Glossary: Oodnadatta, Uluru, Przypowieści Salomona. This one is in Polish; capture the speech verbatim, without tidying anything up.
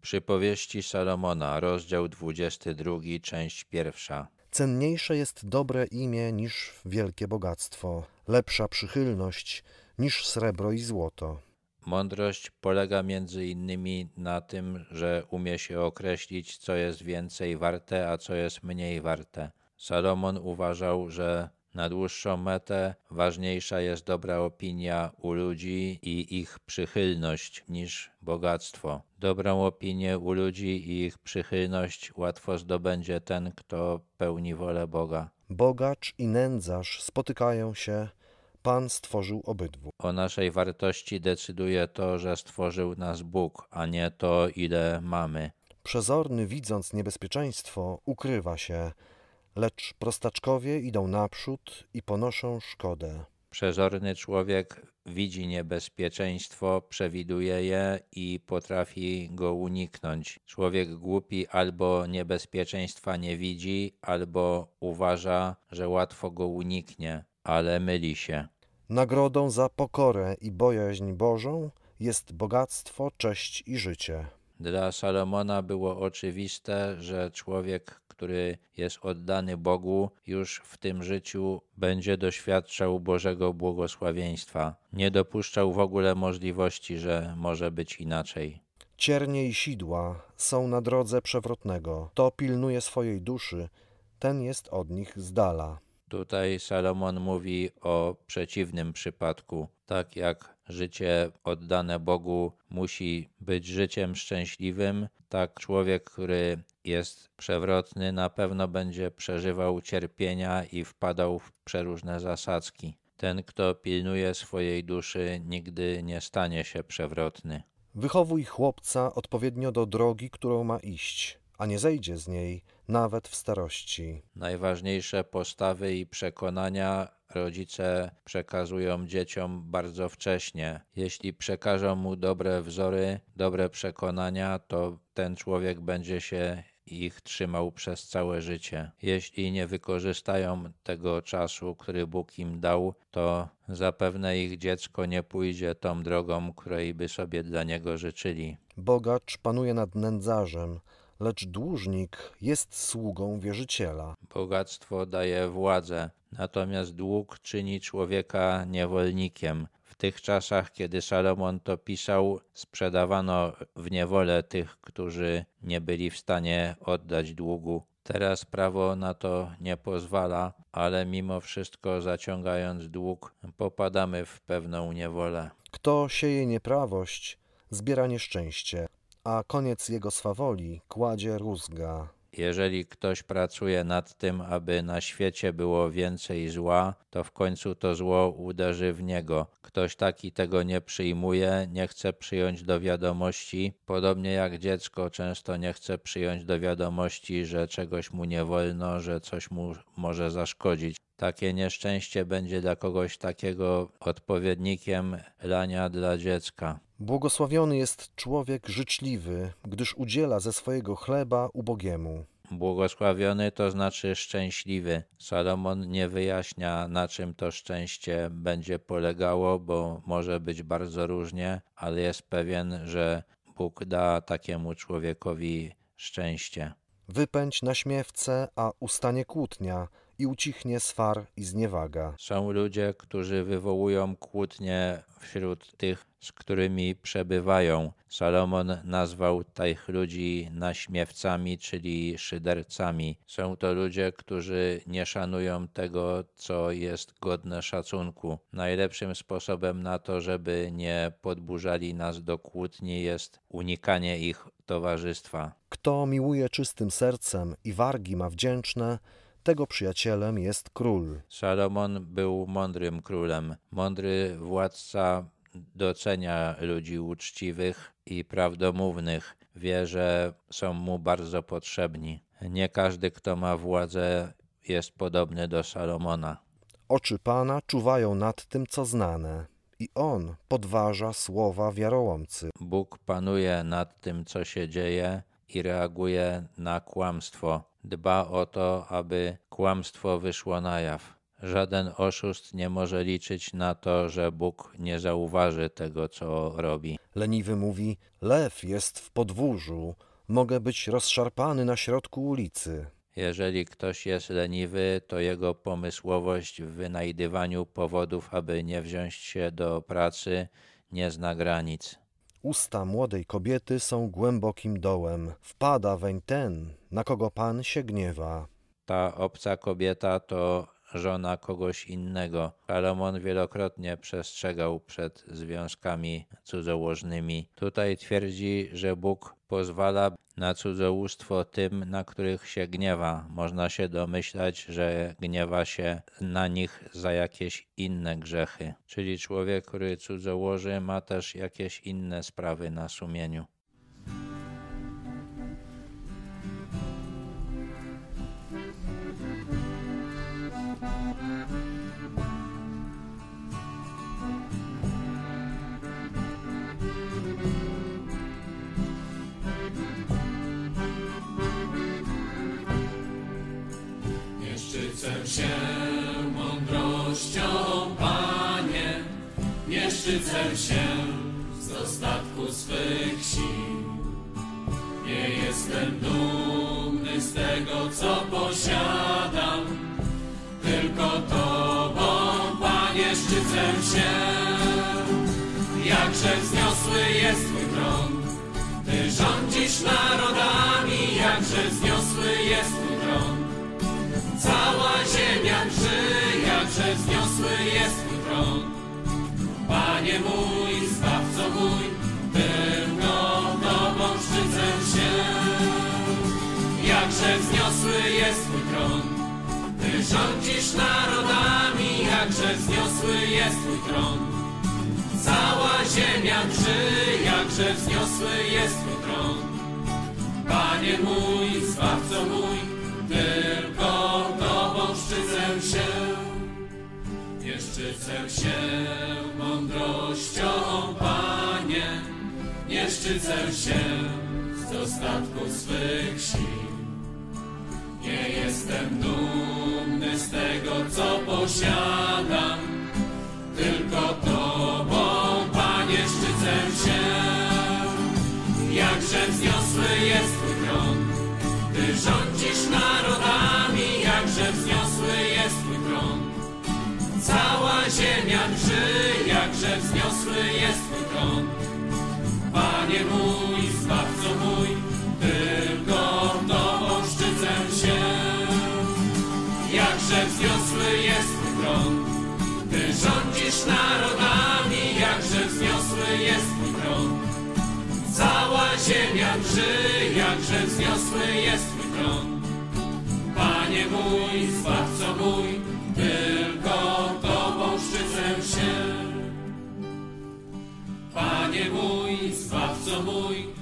Przypowieści Salomona, rozdział dwudziesty drugi, część pierwsza. Cenniejsze jest dobre imię niż wielkie bogactwo, lepsza przychylność niż srebro i złoto. Mądrość polega między innymi na tym, że umie się określić, co jest więcej warte, a co jest mniej warte. Salomon uważał, że na dłuższą metę ważniejsza jest dobra opinia u ludzi i ich przychylność niż bogactwo. Dobrą opinię u ludzi i ich przychylność łatwo zdobędzie ten, kto pełni wolę Boga. Bogacz i nędzarz spotykają się, Pan stworzył obydwu. O naszej wartości decyduje to, że stworzył nas Bóg, a nie to, ile mamy. Przezorny, widząc niebezpieczeństwo, ukrywa się, lecz prostaczkowie idą naprzód i ponoszą szkodę. Przezorny człowiek widzi niebezpieczeństwo, przewiduje je i potrafi go uniknąć. Człowiek głupi albo niebezpieczeństwa nie widzi, albo uważa, że łatwo go uniknie, ale myli się. Nagrodą za pokorę i bojaźń Bożą jest bogactwo, cześć i życie. Dla Salomona było oczywiste, że człowiek, który jest oddany Bogu, już w tym życiu będzie doświadczał Bożego błogosławieństwa. Nie dopuszczał w ogóle możliwości, że może być inaczej. Ciernie i sidła są na drodze przewrotnego. To pilnuje swojej duszy, ten jest od nich z dala. Tutaj Salomon mówi o przeciwnym przypadku. Tak jak życie oddane Bogu musi być życiem szczęśliwym, tak człowiek, który jest przewrotny, na pewno będzie przeżywał cierpienia i wpadał w przeróżne zasadzki. Ten, kto pilnuje swojej duszy, nigdy nie stanie się przewrotny. Wychowuj chłopca odpowiednio do drogi, którą ma iść, a nie zejdzie z niej nawet w starości. Najważniejsze postawy i przekonania rodzice przekazują dzieciom bardzo wcześnie. Jeśli przekażą mu dobre wzory, dobre przekonania, to ten człowiek będzie się ich trzymał przez całe życie. Jeśli nie wykorzystają tego czasu, który Bóg im dał, to zapewne ich dziecko nie pójdzie tą drogą, której by sobie dla niego życzyli. Bogacz panuje nad nędzarzem, lecz dłużnik jest sługą wierzyciela. Bogactwo daje władzę, natomiast dług czyni człowieka niewolnikiem. W tych czasach, kiedy Salomon to pisał, sprzedawano w niewolę tych, którzy nie byli w stanie oddać długu. Teraz prawo na to nie pozwala, ale mimo wszystko, zaciągając dług, popadamy w pewną niewolę. Kto sieje nieprawość, zbiera nieszczęście, a koniec jego swawoli kładzie rózga. Jeżeli ktoś pracuje nad tym, aby na świecie było więcej zła, to w końcu to zło uderzy w niego. Ktoś taki tego nie przyjmuje, nie chce przyjąć do wiadomości, podobnie jak dziecko często nie chce przyjąć do wiadomości, że czegoś mu nie wolno, że coś mu może zaszkodzić. Takie nieszczęście będzie dla kogoś takiego odpowiednikiem lania dla dziecka. Błogosławiony jest człowiek życzliwy, gdyż udziela ze swojego chleba ubogiemu. Błogosławiony to znaczy szczęśliwy. Salomon nie wyjaśnia, na czym to szczęście będzie polegało, bo może być bardzo różnie, ale jest pewien, że Bóg da takiemu człowiekowi szczęście. Wypędź naśmiewcę, a ustanie kłótnia i ucichnie swar i zniewaga. Są ludzie, którzy wywołują kłótnie wśród tych, z którymi przebywają. Salomon nazwał tych ludzi naśmiewcami, czyli szydercami. Są to ludzie, którzy nie szanują tego, co jest godne szacunku. Najlepszym sposobem na to, żeby nie podburzali nas do kłótni, jest unikanie ich towarzystwa. Kto miłuje czystym sercem i wargi ma wdzięczne, tego przyjacielem jest król. Salomon był mądrym królem. Mądry władca docenia ludzi uczciwych i prawdomównych. Wie, że są mu bardzo potrzebni. Nie każdy, kto ma władzę, jest podobny do Salomona. Oczy Pana czuwają nad tym, co znane, i On podważa słowa wiarołomcy. Bóg panuje nad tym, co się dzieje i reaguje na kłamstwo. Dba o to, aby kłamstwo wyszło na jaw. Żaden oszust nie może liczyć na to, że Bóg nie zauważy tego, co robi. Leniwy mówi, lew jest w podwórzu, mogę być rozszarpany na środku ulicy. Jeżeli ktoś jest leniwy, to jego pomysłowość w wynajdywaniu powodów, aby nie wziąć się do pracy, nie zna granic. Usta młodej kobiety są głębokim dołem. Wpada weń ten, na kogo Pan się gniewa. Ta obca kobieta to żona kogoś innego. Salomon wielokrotnie przestrzegał przed związkami cudzołożnymi. Tutaj twierdzi, że Bóg pozwala na cudzołóstwo tym, na których się gniewa. Można się domyślać, że gniewa się na nich za jakieś inne grzechy. Czyli człowiek, który cudzołoży, ma też jakieś inne sprawy na sumieniu. Nie szczycę się mądrością, Panie, nie szczycę się z dostatku swych sił. Nie jestem dumny z tego, co posiadam, tylko Tobą, Panie, szczycę się. Jakże wzniosły jest Twój tron, Ty rządzisz narodami, jakże wzniosły jest Twój tron. Cała ziemia drży, jakże wzniosły jest Twój tron. Panie mój, Zbawco mój, tylko Tobą szczycę się. Jakże wzniosły jest Twój tron, Ty rządzisz narodami, jakże wzniosły jest Twój tron. Cała ziemia drży, jakże wzniosły jest Twój tron. Panie mój, Zbawco mój, tylko Tobą szczycę się. Nie szczycę się mądrością, Panie, nie szczycę się z dostatku swych sił. Nie jestem dumny z tego, co posiadam, tylko Tobą, Panie, szczycę się. Jakże wzniosły jest Twój tron, Ty rządzisz narodami, jakże wzniosły jest Twój tron. Cała ziemia drży, jakże wzniosły jest Twój tron. Panie mój, Zbawco mój, tylko Tobą szczycę się. Jakże wzniosły jest Twój tron, Ty rządzisz narodami, jakże wzniosły jest Twój tron. Cała ziemia drży, jakże wzniosły jest Twój tron. Panie mój, Zbawco mój, tylko Tobą szczycę się. Panie mój, Zbawco mój,